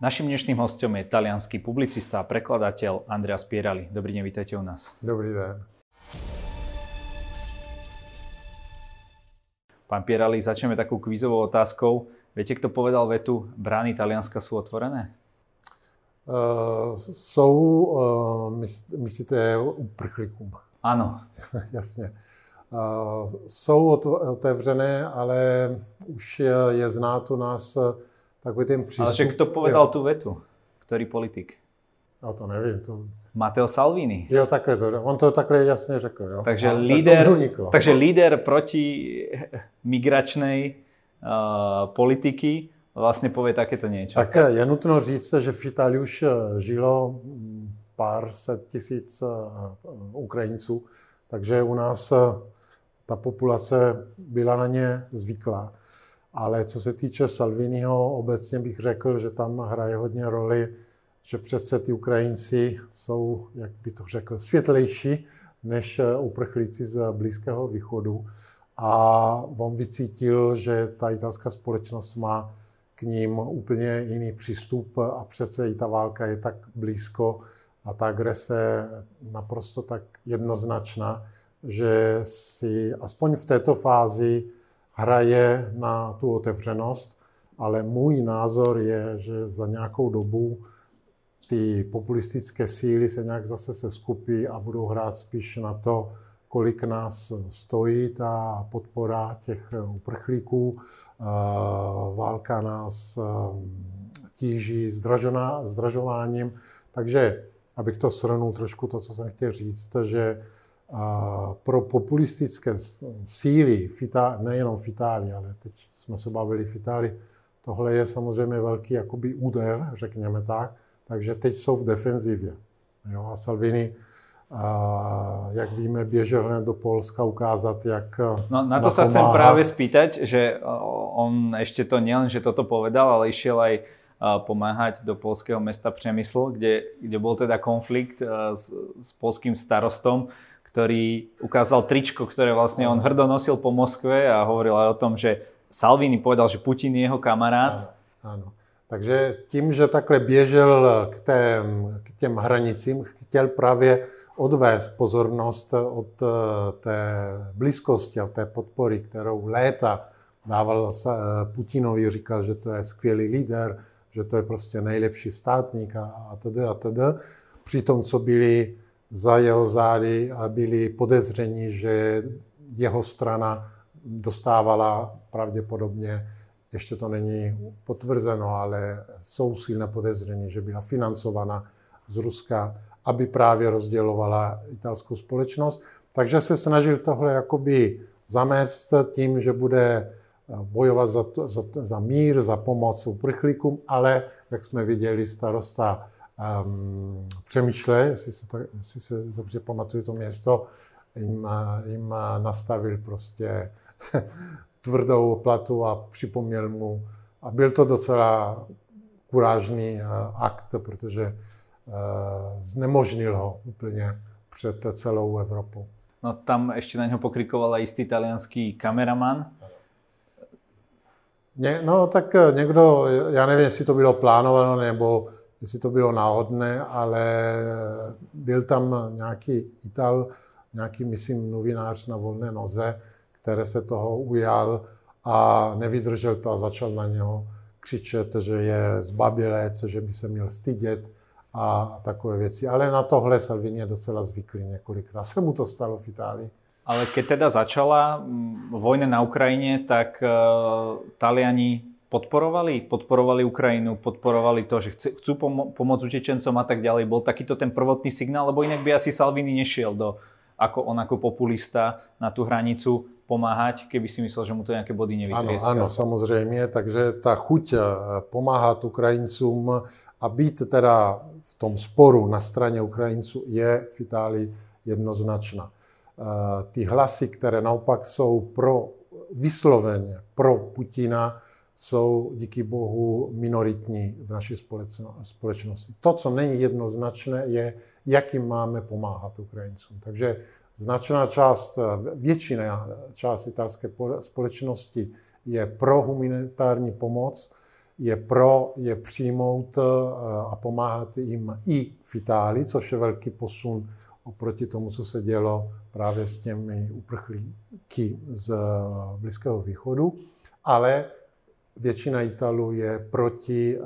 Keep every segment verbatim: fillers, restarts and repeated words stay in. Našim dnešným hostom je taliansky publicista a prekladateľ Andrea Pierali. Dobrý deň, vítajte u nás. Dobrý deň. Pán Pierali, začneme takou kvízovou otázkou. Viete, kto povedal vetu, brány Talianska sú otvorené? Uh, sú, uh, myslíte, uprchlíkům. Áno. Jasne. Uh, sú otevřené, ale už je znát u nás... Takový ten prístup... Ale že kto povedal jo. Tú vetu? Ktorý politik? No to neviem. To... Mateo Salvini. Jo, takhle to. On to takhle jasne řekl. Jo. Takže, no, líder, tak takže líder proti migračnej uh, politiky vlastne povie takéto niečo. Tak je nutno říct, že v Itálii už žilo pár set tisíc Ukrajinců, takže u nás ta populace byla na ně zvyklá. Ale co se týče Salviniho, obecně bych řekl, že tam hraje hodně roli, že přece ty Ukrajinci jsou, jak by to řekl, světlejší než uprchlíci z Blízkého východu. A on vycítil, že ta italská společnost má k ním úplně jiný přístup a přece i ta válka je tak blízko a ta agrese naprosto tak jednoznačná, že si aspoň v této fázi hraje na tu otevřenost, ale můj názor je, že za nějakou dobu ty populistické síly se nějak zase seskupí a budou hrát spíš na to, kolik nás stojí ta podpora těch uprchlíků, válka nás tíží zdražováním. Takže, abych to shrnul trošku to, co jsem chtěl říct, že a pro populistické síly, v Itálii, nejenom v Itálii, ale teď jsme se bavili v Itálii, tohle je samozřejmě velký jakoby úder, řekněme tak, takže teď jsou v defenzivě. Jo, a Salvini, a, jak víme, běžel hned do Polska ukázat, jak No na to sa chcem práve spýtať, že on ešte to nielen, že toto povedal, ale išiel aj pomáhať do polského mesta Přemysl, kde, kde bol teda konflikt s, s polským starostom, ktorý ukázal tričko, ktoré vlastne on hrdo nosil po Moskve a hovoril aj o tom, že Salvini povedal, že Putin je jeho kamarád. Áno. Takže tím, že takhle běžel k, tém, k těm hranicím, chtěl právě odvést pozornost od té blízkosti, od té podpory, kterou léta dával Putinovi, říkal, že to je skvělý líder, že to je prostě nejlepší státník a tedy a tedy. Přitom, co byli za jeho zády a byli podezření, že jeho strana dostávala pravděpodobně, ještě to není potvrzeno, ale jsou silné podezření, že byla financována z Ruska, aby právě rozdělovala italskou společnost. Takže se snažil tohle jakoby zamést tím, že bude bojovat za, to, za, za mír, za pomoc uprchlíkům, ale jak jsme viděli, starosta Um, Přemýšle, jestli se, to, jestli se dobře pamatuju to město, jim, jim nastavil prostě tvrdou platu a připomněl mu. A byl to docela kurážný akt, protože uh, znemožnil ho úplně před celou Evropou. No tam ještě na něho pokrikoval jistý talianský kameraman. Ne, no tak někdo, já nevím, jestli to bylo plánováno nebo jestli to bylo náhodné, ale byl tam nějaký Ital, nějaký, myslím, novinář na volné noze, který se toho ujal a nevydržel to a začal na něho křičet, že je zbabělec, že by se měl stydět a takové věci. Ale na tohle Salvini je docela zvyklý, několikrát se mu to stalo v Itálii. Ale keď teda začala vojna na Ukrajině, tak uh, Taliani... Podporovali? Podporovali Ukrajinu, podporovali to, že chcú pomo- pomôcť utečencom a tak ďalej. Bol takýto ten prvotný signál, lebo inak by asi Salvini nešiel do, ako on ako populista na tú hranicu pomáhať, keby si myslel, že mu to nejaké body nevytrieskal. Áno, áno, samozrejme. Takže tá chuť pomáhať Ukrajincům a byť teda v tom sporu na strane Ukrajinců je v Itálii jednoznačná. Ty hlasy, které naopak sú pro, vysloveně pro Putina, jsou díky bohu minoritní v naší společnosti. To, co není jednoznačné, je, jakým máme pomáhat Ukrajincům. Takže značná část, většina část italské společnosti je pro humanitární pomoc, je pro je přijmout a pomáhat jim i v Itálii, což je velký posun oproti tomu, co se dělo právě s těmi uprchlíky z Blízkého východu, ale většina Italů je proti,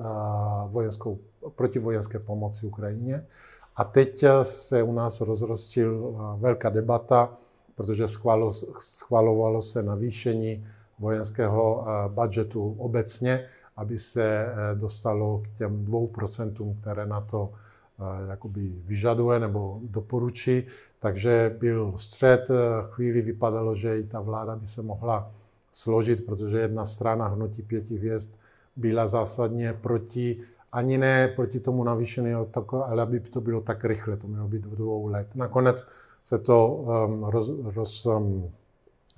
vojenskou, proti vojenské pomoci Ukrajině. A teď se u nás rozrostila velká debata, protože schvalo, schvalovalo se navýšení vojenského budžetu obecně, aby se dostalo k těm dvou procentům, které na to jakoby vyžaduje nebo doporučí. Takže byl střet, chvíli vypadalo, že i ta vláda by se mohla složit, protože jedna strana hnutí pěti hvězd byla zásadně proti, ani ne proti tomu navýšeného, ale aby to bylo tak rychle, to mělo být do dvou let. Nakonec se to um, roz, roz, um,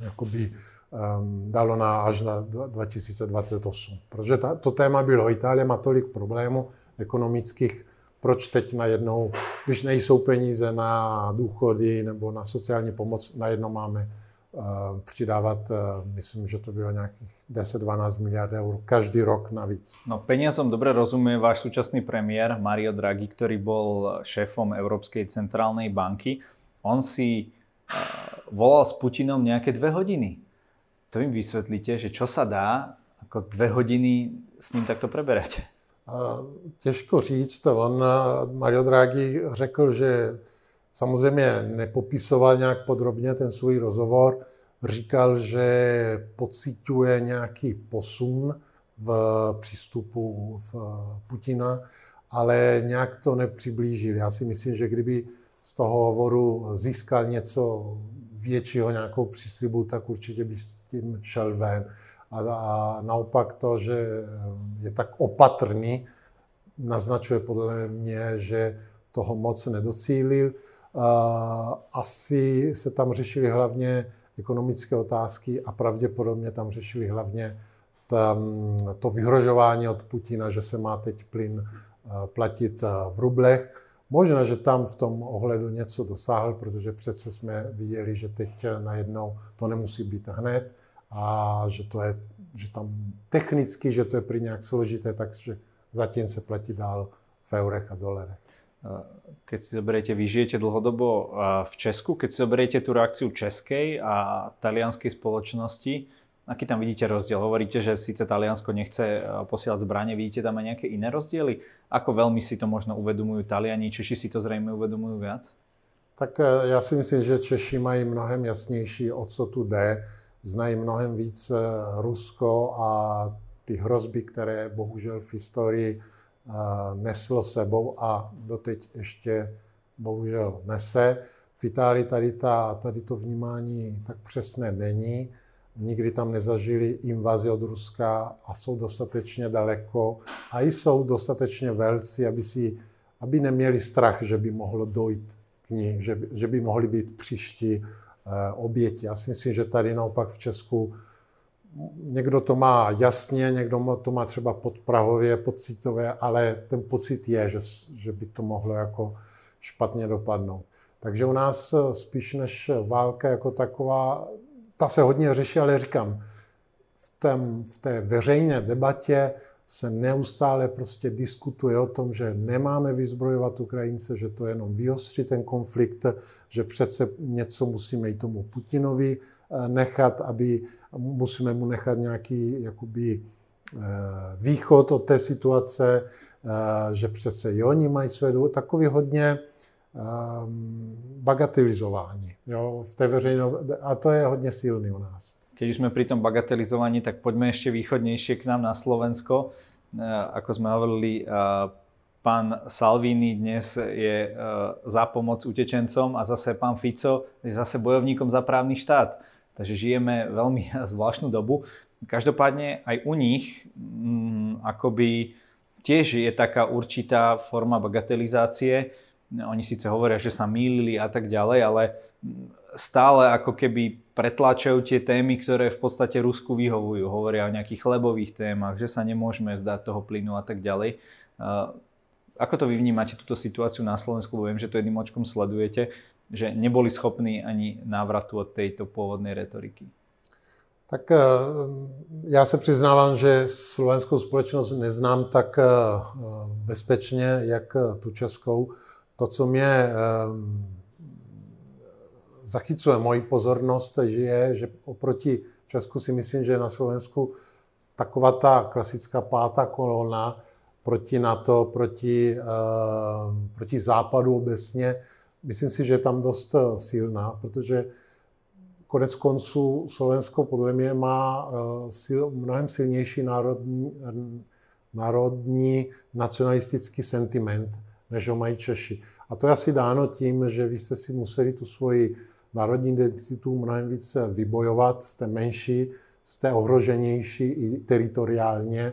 jakoby, um, dalo na až na dva tisíce dvacet osm, protože ta, to téma bylo, Itálie má tolik problémů ekonomických, proč teď najednou, když nejsou peníze na důchody nebo na sociální pomoc, najednou máme uh, přidávat, uh, myslím, že to bylo nějakých desať až dvanásť miliárd eur každý rok navíc. No peniazom dobre rozumie váš súčasný premiér Mario Draghi, ktorý bol šéfom Európskej centrálnej banky. On si volal s Putinom nejaké dve hodiny. To im vysvetlíte, že čo sa dá, ako dve hodiny s ním takto preberať? Těžko říct. On, Mario Draghi, řekl, že samozřejmě nepopisoval nějak podrobně ten svůj rozhovor. Říkal, že pociťuje nějaký posun v přístupu v Putina, ale nějak to nepřiblížil. Já si myslím, že kdyby z toho hovoru získal něco většího, nějakou příslibu, tak určitě by s tím šel ven. A, a naopak to, že je tak opatrný, naznačuje podle mě, že toho moc nedocílil. Asi se tam řešily hlavně ekonomické otázky a pravděpodobně tam řešili hlavně tam to vyhrožování od Putina, že se má teď plyn platit v rublech. Možná, že tam v tom ohledu něco dosáhl, protože přece jsme viděli, že teď najednou to nemusí být hned a že to je, že tam technicky, že to je prý nějak složité, takže zatím se platí dál v eurech a dolerech. Keď si zoberiete, vy žijete dlhodobo v Česku, keď si zoberiete tú reakciu českej a talianskej spoločnosti, aký tam vidíte rozdiel? Hovoríte, že síce Taliansko nechce posielať zbrane, vidíte tam aj nejaké iné rozdiely? Ako veľmi si to možno uvedomujú Taliani? Češi si to zrejme uvedomujú viac? Tak ja si myslím, že Češi mají mnohem jasnejší, o co tu jde. Znají mnohem víc Rusko a ty hrozby, které bohužel v historii neslo sebou a doteď ještě bohužel nese. V Itálii tady, ta, tady to vnímání tak přesné není. Nikdy tam nezažili invazi od Ruska a jsou dostatečně daleko a jsou dostatečně velcí, aby, si, aby neměli strach, že by mohlo dojít k ní, že, že by mohli být příští oběti. Já si myslím, že tady naopak v Česku někdo to má jasně, někdo to má třeba podprahově, pocitově, ale ten pocit je, že, že by to mohlo jako špatně dopadnout. Takže u nás spíš než válka jako taková, ta se hodně řeší, ale říkám, v, tém, v té veřejné debatě se neustále prostě diskutuje o tom, že nemáme vyzbrojovat Ukrajince, že to jenom vyostří ten konflikt, že přece něco musíme i tomu Putinovi nechat, aby musíme mu nechat nějaký jakoby východ od té situace, že přece i oni mají své důvody, takový hodně bagatelizování. Jo, v té veřejno... A to je hodně silný u nás. Keď už sme pri tom bagatelizovaní, tak poďme ešte východnejšie k nám na Slovensko. Ako sme hovorili, pán Salvini dnes je za pomoc utečencom a zase pán Fico je zase bojovníkom za právny štát. Takže žijeme veľmi zvláštnu dobu. Každopádne aj u nich akoby tiež je taká určitá forma bagatelizácie. Oni síce hovoria, že sa mýlili a tak ďalej, ale stále ako keby pretláčajú tie témy, ktoré v podstate Rusku vyhovujú. Hovoria o nejakých chlebových témach, že sa nemôžeme vzdať toho plynu a tak ďalej. Ako to vy vnímate túto situáciu na Slovensku? Viem, že to jedným očkom sledujete, že neboli schopní ani návratu od tejto pôvodnej retoriky. Tak já se přiznávám, že slovenskou společnost neznám tak bezpečně, jak tu českou. To, co mě zachycuje moji pozornost, je, že oproti Česku si myslím, že na Slovensku taková ta klasická pátá kolona proti NATO, proti, proti západu obecně, myslím si, že je tam dost silná, protože konec konců Slovensko podle mě má sil, mnohem silnější národní, národní nacionalistický sentiment, než ho mají Češi. A to je asi dáno tím, že vy jste si museli tu svoji národní identitu mnohem víc vybojovat, jste menší, jste ohroženější i teritoriálně.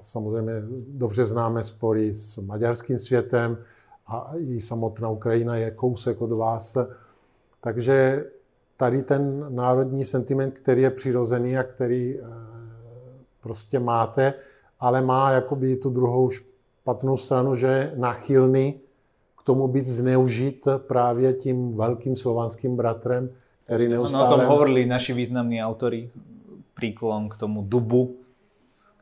Samozřejmě dobře známe spory s maďarským světem a i samotná Ukrajina je kousek od vás. Takže tady ten národní sentiment, který je přirozený a který prostě máte, ale má jakoby tu druhou špatnou stranu, že je náchylný k tomu být zneužit právě tím velkým slovanským bratrem, který neustále... No, o tom hovorili naši významní autory, príklon k tomu dubu,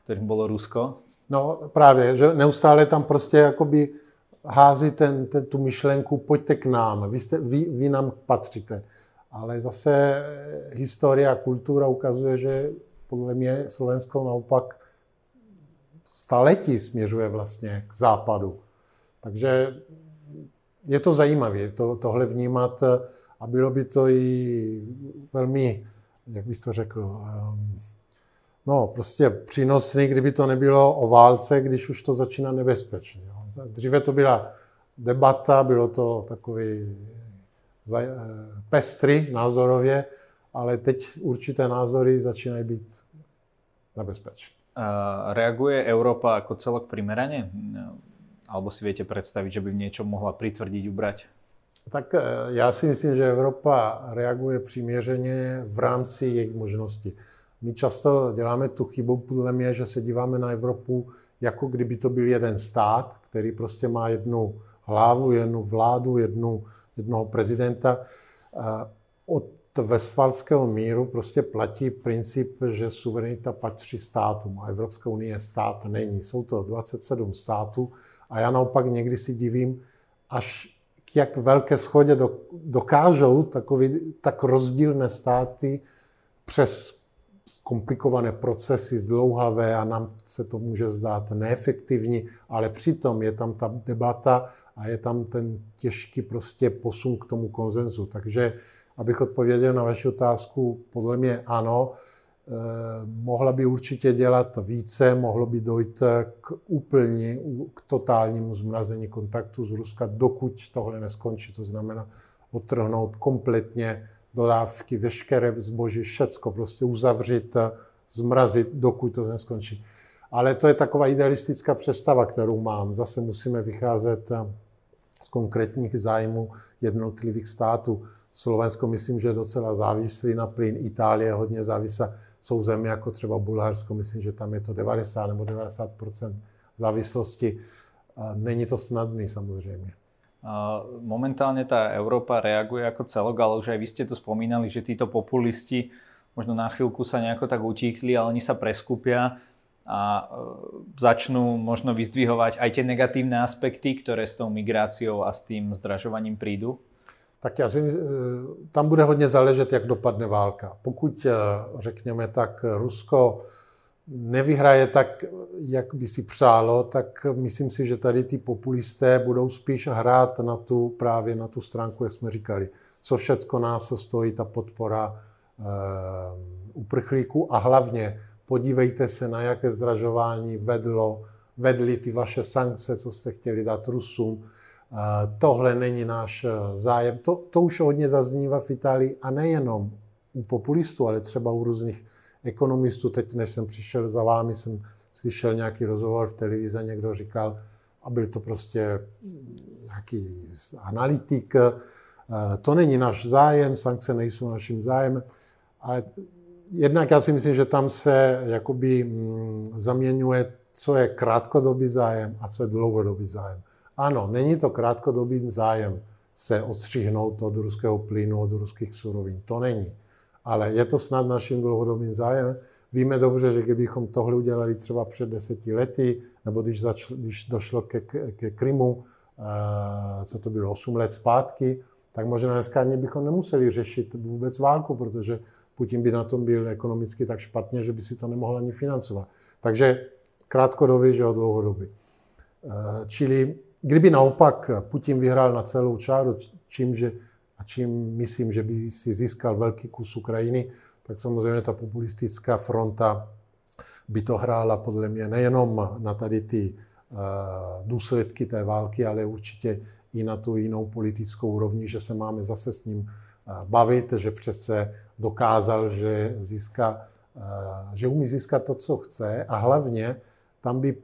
kterým bylo Rusko. No právě, že neustále tam prostě jakoby... hází ten, ten, tu myšlenku, pojďte k nám, vy, jste, vy, vy nám patříte. Ale zase historie a kultura ukazuje, že podle mě Slovensko naopak staletí směřuje vlastně k západu. Takže je to zajímavé to, tohle vnímat a bylo by to i velmi, jak bych to řekl, no prostě přínosný, kdyby to nebylo o válce, když už to začíná nebezpečně. Dříve to byla debata, bylo to takový pestry názorově, ale teď určité názory začínají být nebezpečné. Reaguje Európa ako celok primerane? Alebo si viete predstaviť, že by v niečom mohla pritvrdiť, ubrať? Tak já si myslím, že Evropa reaguje přiměřeně v rámci jejich možností. My často děláme tu chybu, podle mě, že se díváme na Evropu, jako kdyby to byl jeden stát, který prostě má jednu hlavu, jednu vládu, jednu, jednoho prezidenta. Od Westfalského míru prostě platí princip, že suverenita patří státům a Evropská unie stát není. Jsou to dvacet sedm států a já naopak někdy si divím, až k jak velké schodě dokážou takový, tak rozdílné státy přes komplikované procesy, zdlouhavé a nám se to může zdát neefektivní, ale přitom je tam ta debata a je tam ten těžký prostě posun k tomu konsenzu. Takže, abych odpověděl na vaši otázku, podle mě ano, eh, mohla by určitě dělat více, mohlo by dojít k úplně, k totálnímu zmrazení kontaktu z Ruska, dokud tohle neskončí, to znamená odtrhnout kompletně dodávky, veškeré zboží, všecko prostě uzavřít, zmrazit, dokud to neskončí. Ale to je taková idealistická představa, kterou mám. Zase musíme vycházet z konkrétních zájmů jednotlivých států. Slovensko myslím, že je docela závislý na plyn. Itálie je hodně závislá. Jsou země jako třeba Bulharsko, myslím, že tam je to devadesát nebo devadesát procent závislosti. Není to snadný samozřejmě. Momentálne tá Európa reaguje ako celok, ale už aj vy ste to spomínali, že títo populisti možno na chvíľku sa nejako tak utíchli, ale oni sa preskúpia a začnú možno vyzdvihovať aj tie negatívne aspekty, ktoré s tou migráciou a s tým zdražovaním prídu. Tak já si, tam bude hodně záležet, jak dopadne válka. Pokud, řekněme tak, Rusko nevyhraje tak, jak by si přálo, tak myslím si, že tady ty populisté budou spíš hrát na tu, právě na tu stránku, jak jsme říkali, co všecko nás stojí, ta podpora e, uprchlíků a hlavně podívejte se, na jaké zdražování vedlo, vedly ty vaše sankce, co jste chtěli dát Rusům. E, tohle není náš zájem. To, to už hodně zaznívá v Itálii a nejenom u populistů, ale třeba u různých ekonomistů. Teď, než jsem přišel za vámi, jsem slyšel nějaký rozhovor v televizi, někdo říkal, a byl to prostě nějaký analytik, to není náš zájem, sankce nejsou naším zájem, ale jednak já si myslím, že tam se jakoby zaměňuje, co je krátkodobý zájem a co je dlouhodobý zájem. Ano, není to krátkodobý zájem se odstřihnout od ruského plynu, od ruských surovin, to není. Ale je to snad naším dlouhodobým zájem. Víme dobře, že kdybychom tohle udělali třeba před deseti lety, nebo když, začl, když došlo ke, ke Krymu, e, co to bylo, osm let zpátky, tak možná dneska ani bychom nemuseli řešit vůbec válku, protože Putin by na tom byl ekonomicky tak špatně, že by si to nemohl ani financovat. Takže krátkodobě, že o dlouhodobě. E, čili kdyby naopak Putin vyhrál na celou čáru, čímže a čím myslím, že by si získal velký kus Ukrajiny, tak samozřejmě ta populistická fronta by to hrála podle mě nejenom na tady ty uh, důsledky té války, ale určitě i na tu jinou politickou úrovni, že se máme zase s ním uh, bavit, že přece dokázal, že, získá, uh, že umí získat to, co chce, a hlavně tam by,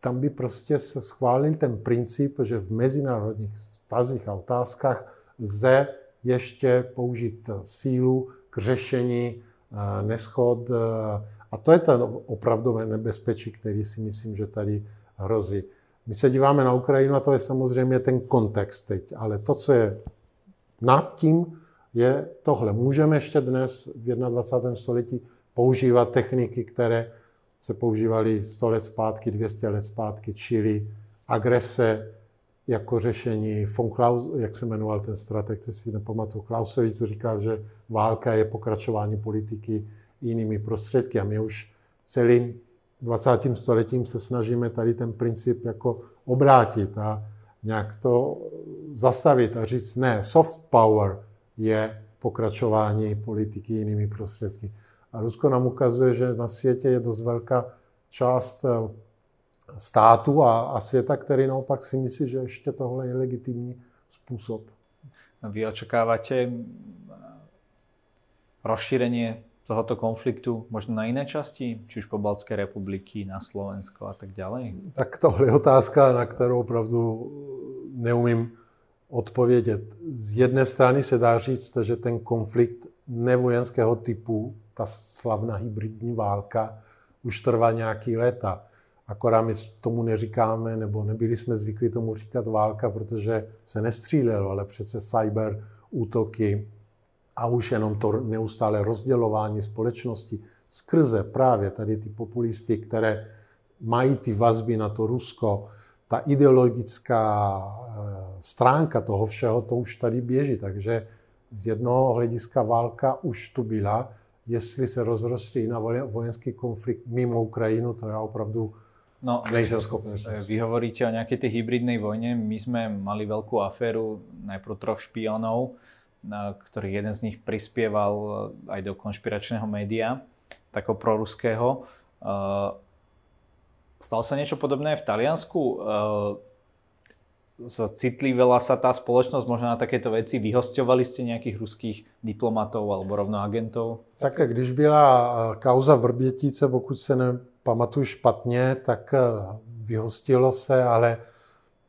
tam by prostě se schválil ten princip, že v mezinárodních vztazích a otázkách lze ještě použít sílu k řešení neshod. A to je ten opravdové nebezpečí, který si myslím, že tady hrozí. My se díváme na Ukrajinu a to je samozřejmě ten kontext teď, ale to, co je nad tím, je tohle. Můžeme ještě dnes v dvacátém prvním století používat techniky, které se používaly sto let zpátky, dvě stě let zpátky, čili agrese, jako řešení von Klaus, jak se jmenoval ten strateg, který si nepamatuju, Klausovic, co říkal, že válka je pokračování politiky jinými prostředky. A my už celým dvacátým stoletím se snažíme tady ten princip jako obrátit a nějak to zastavit a říct, ne, soft power je pokračování politiky jinými prostředky. A Rusko nám ukazuje, že na světě je dost velká část státu a, a světa, který naopak si myslí, že ještě tohle je legitimní způsob. Vy očakávate rozšírenie tohoto konfliktu možno na iné časti? Či už po Baltské republiky, na Slovensko a tak ďalej? Tak tohle je otázka, na kterou opravdu neumím odpovědět. Z jedné strany se dá říct, že ten konflikt nevojenského typu, ta slavná hybridní válka, už trvá nějaký léta. Akorát my tomu neříkáme, nebo nebyli jsme zvyklí tomu říkat válka, protože se nestřílelo, ale přece cyber útoky a už jenom to neustále rozdělování společnosti skrze právě tady ty populisty, které mají ty vazby na to Rusko, ta ideologická stránka toho všeho, to už tady běží. Takže z jednoho hlediska válka už tu byla. Jestli se rozrostí na vojenský konflikt mimo Ukrajinu, to já opravdu... No, vy hovoríte o nejakej tej hybridnej vojne. My sme mali veľkú aféru najprv troch špionov, ktorých jeden z nich prispieval aj do konšpiračného média, takého proruského. Stalo sa niečo podobné v Taliansku? Citlivela sa tá spoločnosť možno na takéto veci? Vyhosťovali ste nejakých ruských diplomatov alebo rovno agentov? Tak, když byla kauza Vrbětice, pokud se ne... pamatuju špatně, tak vyhostilo se, ale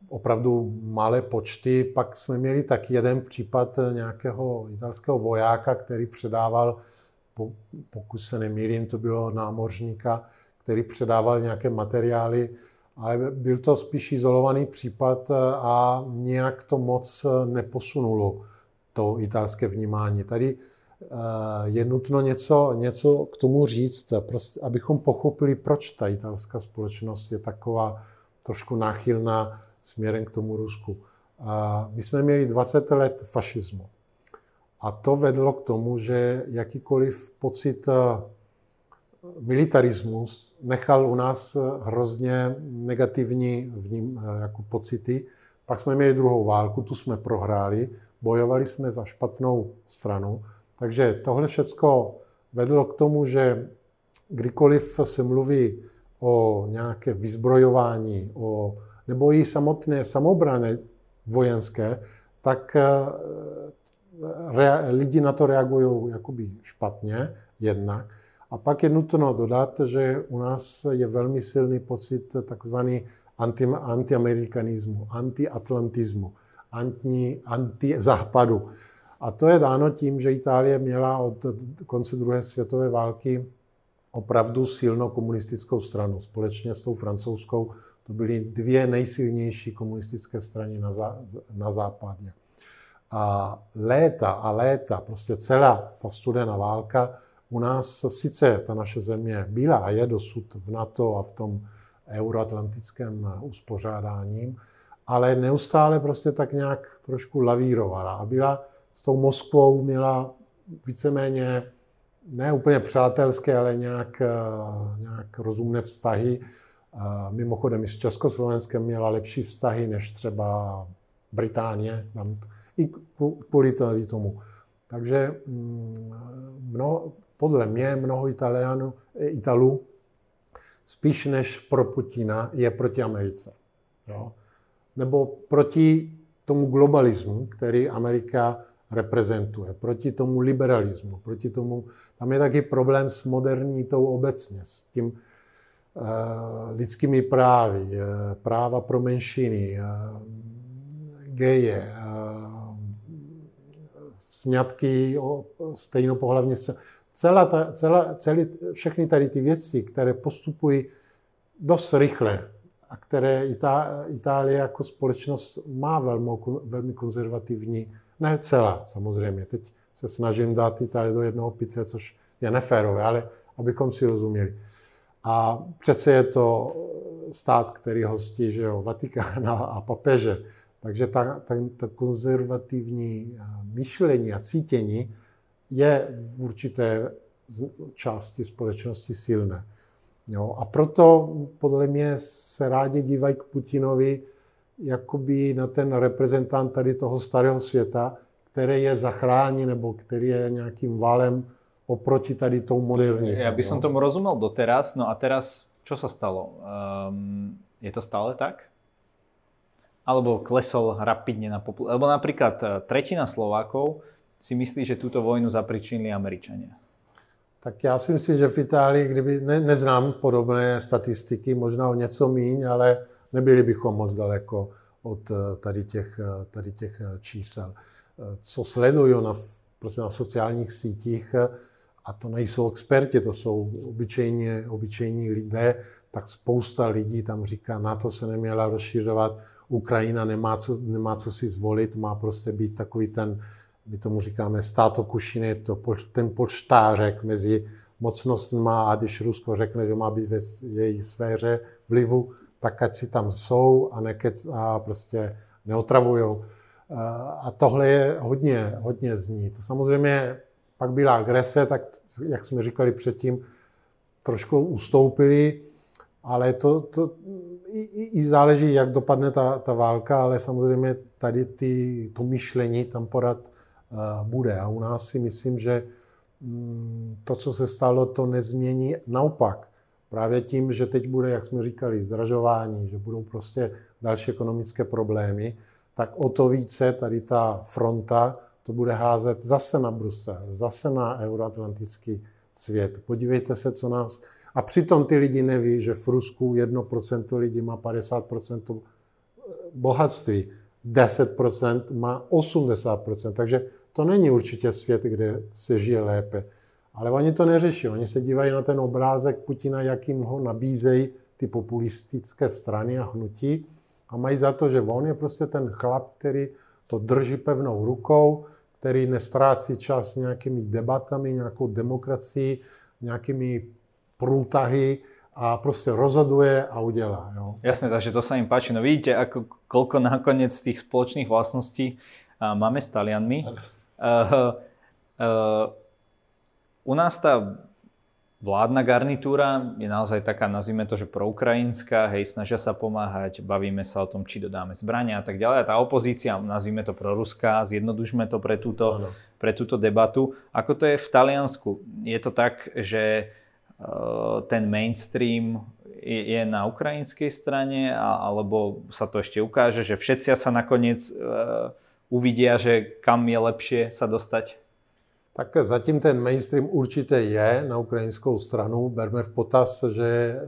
opravdu malé počty. Pak jsme měli tak jeden případ nějakého italského vojáka, který předával, pokud se nemýlím, to bylo námořníka, který předával nějaké materiály, ale byl to spíš izolovaný případ a nějak to moc neposunulo to italské vnímání. Tady je nutno něco, něco k tomu říct, prostě, abychom pochopili, proč ta italská společnost je taková trošku náchylná směrem k tomu Rusku. My jsme měli dvacet let fašismu a to vedlo k tomu, že jakýkoliv pocit militarismu nechal u nás hrozně negativní v ním, jako pocity. Pak jsme měli druhou válku, tu jsme prohráli, bojovali jsme za špatnou stranu. Takže tohle všecko vedlo k tomu, že kdykoliv se mluví o nějaké vyzbrojování, o, nebo i samotné samobrany vojenské, tak rea, lidi na to reagují jakoby špatně jednak. A pak je nutno dodat, že u nás je velmi silný pocit takzvaný anti, antiamerikanismu, antiatlantismu, anti, antizápadu. A to je dáno tím, že Itálie měla od konce druhé světové války opravdu silnou komunistickou stranu. Společně s tou francouzskou to byly dvě nejsilnější komunistické strany na, zá, na západě. a léta a léta, prostě celá ta studená válka, u nás sice ta naše země byla a je dosud v NATO a v tom euroatlantickém uspořádáním, ale neustále prostě tak nějak trošku lavírovala a byla s tou Moskvou, měla víceméně ne úplně přátelské, ale nějak, nějak rozumné vztahy. Mimochodem i s Československem měla lepší vztahy než třeba Británie, tam, i kvůli tomu. Takže mnoho, podle mě mnoho Italianů, Italů spíš než pro Putina je proti Americe. Jo? Nebo proti tomu globalismu, který Amerika reprezentuje, proti tomu liberalismu, proti tomu, tam je taky problém s modernitou obecně, s tím e, lidskými právy, e, práva pro menšiny, e, geje, e, sňatky stejnopohlavně, celá ta, celá, celý, všechny tady ty věci, které postupují dost rychle a které Itá, Itálie jako společnost má velmi, velmi konzervativní. Ne celá, samozřejmě. Teď se snažím dát Itálii do jednoho pytle, což je neférové, ale abychom si rozuměli. A přece je to stát, který hostí, že jo, Vatikána a papeže. Takže ta, ta, ta konzervativní myšlení a cítění je v určité části společnosti silné. Jo, a proto podle mě se rádi dívají k Putinovi jakoby na ten reprezentant tady toho starého světa, který je zachrání nebo který je nějakým valem oproti tady tou modernitou. Ja by som tomu rozumel doteraz. No a teraz, čo sa stalo? Um, je to stále tak? Alebo klesol rapidne na popul... Lebo napríklad tretina Slovákov si myslí, že túto vojnu zapričinili Američania. Tak já si myslím, že v Itálii, kdyby... Ne, neznám podobné statistiky, možná o něco míň, ale nebyli bychom moc daleko od tady těch, tady těch čísel. Co sleduju na, prostě na sociálních sítích, a to nejsou experti, to jsou obyčejně, obyčejní lidé, tak spousta lidí tam říká, NATO se neměla rozšiřovat, Ukrajina nemá co, nemá co si zvolit, má prostě být takový ten, my tomu říkáme státokušiny, to, ten polštářek mezi mocnostma, a když Rusko řekne, že má být ve její sféře vlivu, tak ať si tam jsou a, nekec, a prostě neotravujou. A tohle je hodně, hodně zní. To samozřejmě pak byla agrese, tak jak jsme říkali předtím, trošku ustoupili, ale to, to i, i záleží, jak dopadne ta, ta válka, ale samozřejmě tady ty, to myšlení tam porad bude. A u nás si myslím, že to, co se stalo, to nezmění. Naopak, právě tím, že teď bude, jak jsme říkali, zdražování, že budou prostě další ekonomické problémy, tak o to více tady ta fronta to bude házet zase na Brusel, zase na euroatlantický svět. Podívejte se, co nás... A přitom ty lidi neví, že v Rusku jedno procento lidí má padesát procent bohatství, deset procent má osmdesát procent, takže to není určitě svět, kde se žije lépe. Ale oni to neřeší, oni se dívají na ten obrázek Putina, jakým ho nabízejí ty populistické strany a hnutí, a mají za to, že on je prostě ten chlap, který to drží pevnou rukou, který nestrácí čas nějakými debatami, nějakou demokracií, nějakými průtahy a prostě rozhoduje a udělá. Jo. Jasné, takže to sa im páči. No vidíte, ako, koľko nakoniec tých spoločných vlastností uh, máme s Talianmi. Uh, uh, U nás tá vládna garnitúra je naozaj taká, nazvime to, že proukrajinská, hej, snažia sa pomáhať, bavíme sa o tom, či dodáme zbrania a tak ďalej. A tá opozícia, nazvime to proruská, zjednodušme to pre túto, pre túto debatu. Ako to je v Taliansku? Je to tak, že ten mainstream je na ukrajinskej strane, alebo sa to ešte ukáže, že všetci sa nakoniec uvidia, že kam je lepšie sa dostať? Tak zatím ten mainstream určitě je na ukrajinskou stranu. Berme v potaz, že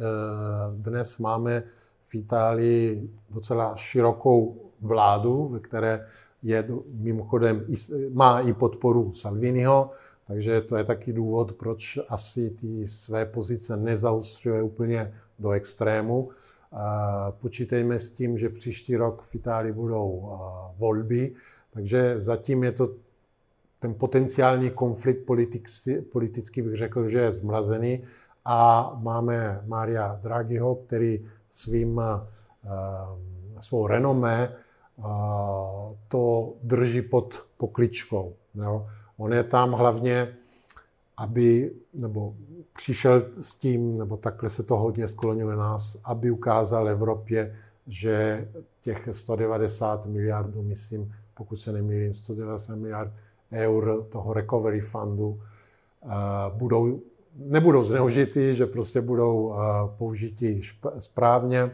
dnes máme v Itálii docela širokou vládu, ve které je mimochodem má i podporu Salviniho, takže to je taky důvod, proč asi ty své pozice nezaostřuje úplně do extrému. Počítejme s tím, že příští rok v Itálii budou volby, Takže zatím je to ten potenciální konflikt politický, politicky bych řekl, že je zmrazený. A máme Maria Draghiho, který svým, svou renomé to drží pod pokličkou. Jo. On je tam hlavně, aby, nebo přišel s tím, nebo takhle se to hodně skloňuje nás, aby ukázal Evropě, že těch sto devadesát miliardů, myslím, pokud se nemýlím, sto devadesát miliard eur toho recovery fundu budou, nebudou zneužitý, že prostě budou použití šp- správně.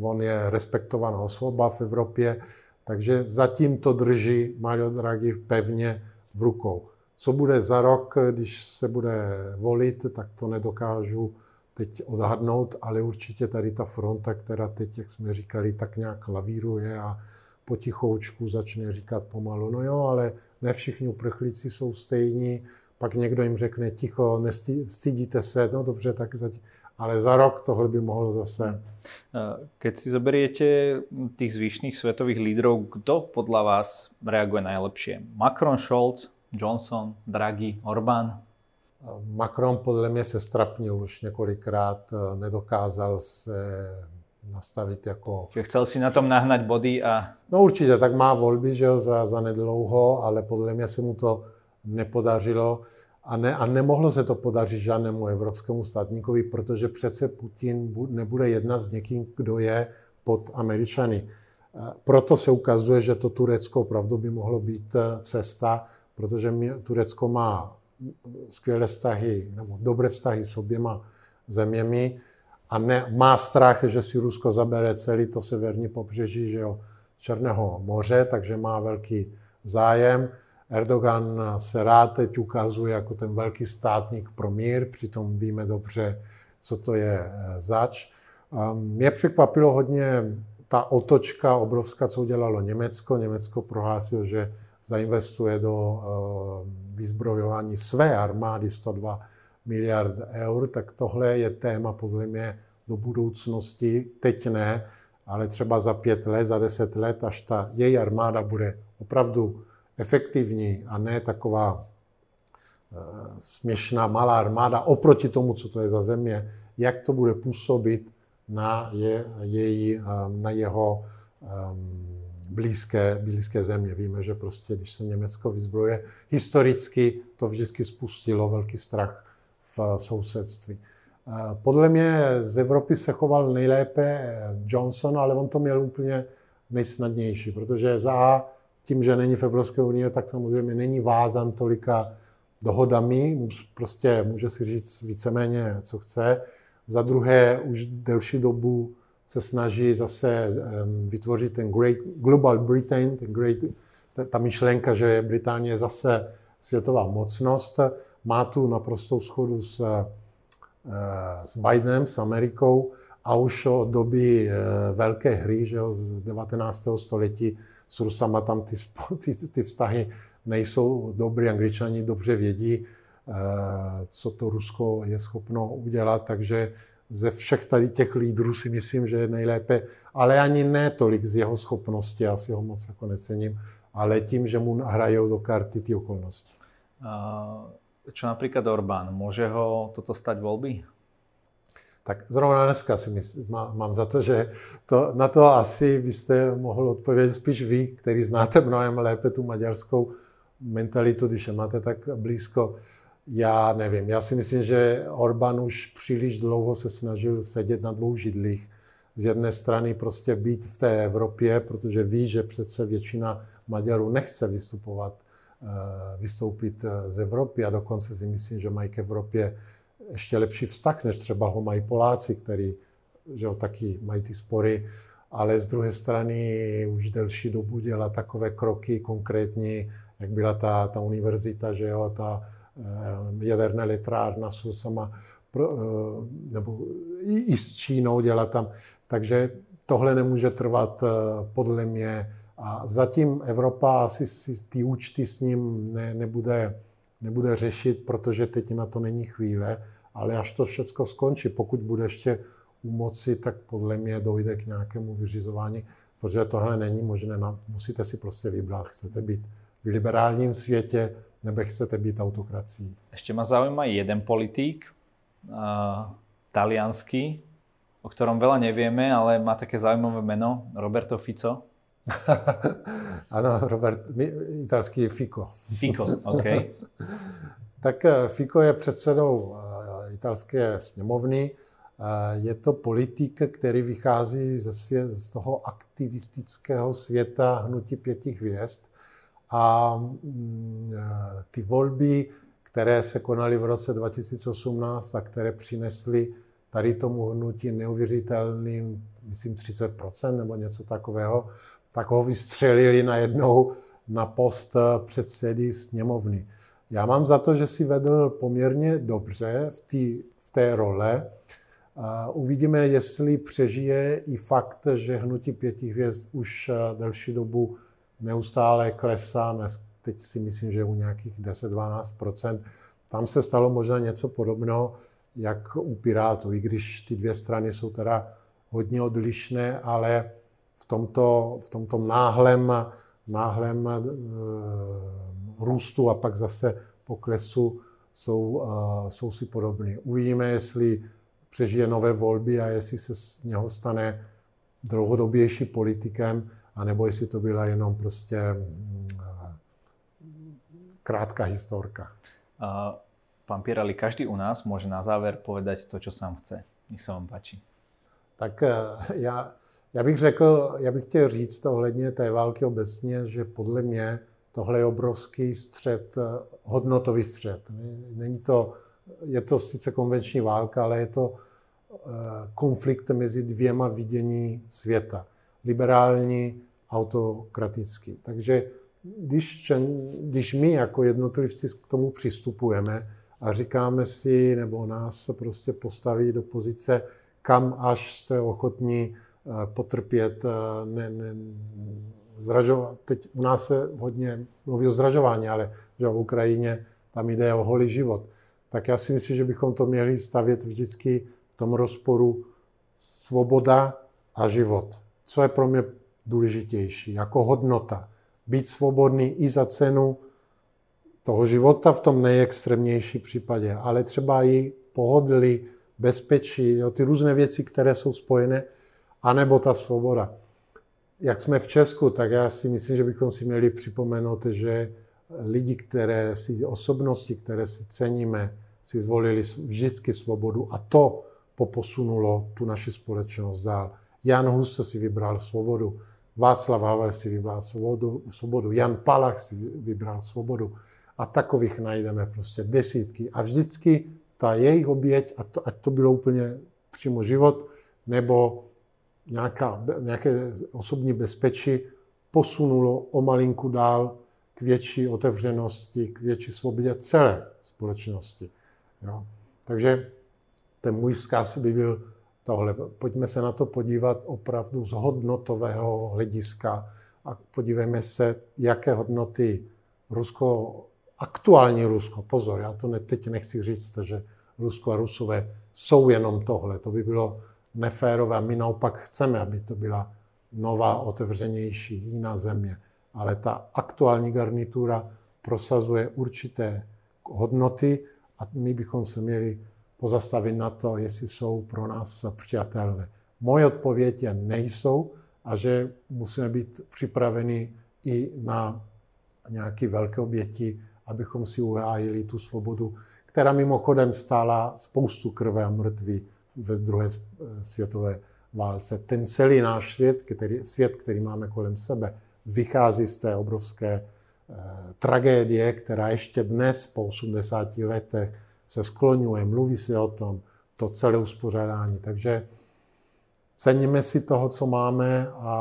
On je respektovaná osoba v Evropě, takže zatím to drží Mario Draghi pevně v rukou. Co bude za rok, když se bude volit, tak to nedokážu teď odhadnout, ale určitě tady ta fronta, která teď, jak jsme říkali, tak nějak lavíruje a potichoučku začne říkat pomalu, no jo, ale ne všichni uprchlíci jsou stejní, pak někdo jim řekne ticho, nestydíte se, no dobře, tak zatím. Ale za rok tohle by mohlo zase. Keď si zoberiete tých zvyšných svetových lídrov, kto podľa vás reaguje najlepšie? Macron, Scholz, Johnson, Draghi, Orbán? Macron podle mě se strapnil už několikrát, nedokázal se nastavit jako... Čiže chcel si na tom nahnať body a... No určitě, tak má volby, že jo, za, za nedlouho, ale podle mě se mu to nepodařilo. A, ne, a nemohlo se to podařit žádnému evropskému státníkovi, protože přece Putin nebude jednat s někým, kdo je pod Američany. Proto se ukazuje, že to Turecko opravdu by mohlo být cesta, protože mě, Turecko má skvělé vztahy, nebo dobré vztahy s oběma zeměmi a ne, má strach, že si Rusko zabere celý to severní pobřeží, že jo, Černého moře, takže má velký zájem. Erdogan se rád teď ukazuje jako ten velký státník pro mír, přitom víme dobře, co to je zač. Mě překvapilo hodně ta otočka obrovská, co udělalo Německo. Německo prohlásilo, že zainvestuje do vyzbrojování své armády sto dva miliard eur, tak tohle je téma podle mě do budoucnosti, teď ne, ale třeba za pět let, za deset let, až ta její armáda bude opravdu efektivní a ne taková e, směšná malá armáda oproti tomu, co to je za země, jak to bude působit na, je, její, na jeho e, blízké, blízké země. Víme, že prostě, když se Německo vyzbroje, historicky to vždycky spustilo velký strach v sousedství. E, podle mě z Evropy se choval nejlépe Johnson, ale on to měl úplně nejsnadnější, protože za tím, že není v Evropské unii, tak samozřejmě není vázan tolika dohodami, prostě může si říct víceméně, co chce. Za druhé, už delší dobu se snaží zase vytvořit ten great, Global Britain, ten great, ta myšlenka, že je Británie zase světová mocnost. Má tu naprostou schodu s, s Bidenem, s Amerikou a už od doby velké hry, že jo, z devatenáctého století s Rusama tam ty, ty, ty vztahy nejsou dobrý. Angličani dobře vědí, co to Rusko je schopno udělat, takže ze všech tady těch lídrů si myslím, že je nejlépe, ale ani ne tolik z jeho schopnosti, já si ho moc jako necením, ale tím, že mu hrajou do karty ty okolnosti. Čo například Orbán, může ho toto stať volby? Tak zrovna dneska si myslím, mám za to, že to, na to asi byste mohl odpovědět spíš vy, který znáte mnohem lépe tu maďarskou mentalitu, když je máte tak blízko. Já nevím, já si myslím, že Orbán už příliš dlouho se snažil sedět na dvou židlích. Z jedné strany prostě být v té Evropě, protože ví, že přece většina Maďarů nechce vystupovat, vystoupit z Evropy a dokonce si myslím, že mají k Evropě ještě lepší vztah, než třeba ho mají Poláci, který že jo, taky mají ty spory, ale z druhé strany už delší dobu dělá takové kroky konkrétní, jak byla ta, ta univerzita, že jo, ta eh, jaderná elektrárna jsou sama, pro, eh, nebo i, i s Čínou dělá tam. Takže tohle nemůže trvat eh, podle mě a zatím Evropa asi si, ty účty s ním ne, nebude, nebude řešit, protože teď na to není chvíle, ale až to všechno skončí, pokud bude ještě u moci, tak podle mě dojde k nějakému vyřizování, protože tohle není možné. Musíte si prostě vybrat, chcete být v liberálním světě, nebo chcete být autokracií. Ešte ma zaujíma jeden politík, uh, taliansky, o ktorom veľa nevieme, ale má také zaujímavé meno, Roberto Fico. Áno, Robert, italský je Fico. Fico, OK. Tak Fico je předsedou italské sněmovny. Je to politik, který vychází ze, svět, z toho aktivistického světa hnutí pěti hvězd. A ty volby, které se konaly v roce dva tisíce osmnáct a které přinesly tady tomu hnutí neuvěřitelným, myslím třicet procent nebo něco takového, tak ho vystřelili najednou na post předsedy sněmovny. Já mám za to, že si vedl poměrně dobře v, tý, v té role. Uvidíme, jestli přežije i fakt, že hnutí pěti hvězd už delší dobu neustále klesá. Teď si myslím, že u nějakých deset až dvanáct procent. Tam se stalo možná něco podobného, jak u Pirátů, i když ty dvě strany jsou teda hodně odlišné, ale v tomto, v tomto náhlém, náhlém e, růstu a pak zase poklesu jsou, e, jsou si podobní. Uvidíme, jestli přežije nové volby a jestli se z něho stane dlouhodobější politikem, anebo jestli to byla jenom prostě krátká historka. Pán Pierali, každý u nás môže na záver povedať to, čo sám chce. Nech sa vám páči. Tak já, já bych řekl, já bych chtěl říct ohledně té války obecně, že podle mě tohle je obrovský střet, hodnotový střet. Není to, je to sice konvenční válka, ale je to konflikt mezi dvěma vidění světa. Liberální, autokratický. Takže když, když my jako jednotlivci k tomu přistupujeme a říkáme si, nebo nás prostě postaví do pozice, kam až jste ochotní potrpět, ne, ne, zdražovat. Teď u nás se hodně mluví o zdražování, ale že v Ukrajině tam jde o holý život. Tak já si myslím, že bychom to měli stavět vždycky v tom rozporu svoboda a život. Co je pro mě důležitější, jako hodnota. Být svobodný i za cenu toho života v tom nejextrémnější případě, ale třeba i pohodlí, bezpečí, jo, ty různé věci, které jsou spojené, anebo ta svoboda. Jak jsme v Česku, tak já si myslím, že bychom si měli připomenout, že lidi, které si, osobnosti, které si ceníme, si zvolili vždycky svobodu a to poposunulo tu naši společnost dál. Jan Hus si vybral svobodu, Václav Havel si vybral svobodu, svobodu, Jan Palach si vybral svobodu a takových najdeme prostě desítky. A vždycky ta jejich oběť, a to, ať to bylo úplně přímo život, nebo nějaká, nějaké osobní bezpečí, posunulo o malinku dál k větší otevřenosti, k větší svobodě celé společnosti. Jo? Takže ten můj vzkaz by byl tohle. Pojďme se na to podívat opravdu z hodnotového hlediska a podívejme se, jaké hodnoty Rusko, aktuální Rusko, pozor, já to ne, teď nechci říct, že Rusko a Rusové jsou jenom tohle, to by bylo neférové a my naopak chceme, aby to byla nová, otevřenější, jiná země, ale ta aktuální garnitura prosazuje určité hodnoty a my bychom se měli pozastavit na to, jestli jsou pro nás přijatelné. Moje odpověď je nejsou a že musíme být připraveni i na nějaké velké oběti, abychom si uhájili tu svobodu, která mimochodem stála spoustu krve a mrtví ve druhé světové válce. Ten celý náš svět, který, svět, který máme kolem sebe, vychází z té obrovské eh, tragédie, která ještě dnes po osmdesáti letech se skloňuje, mluví si o tom, to celé uspořádání. Takže ceníme si toho, co máme a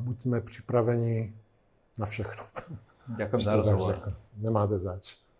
buďme připraveni na všechno. Ďakujem za rozhovor. Nemáte zač.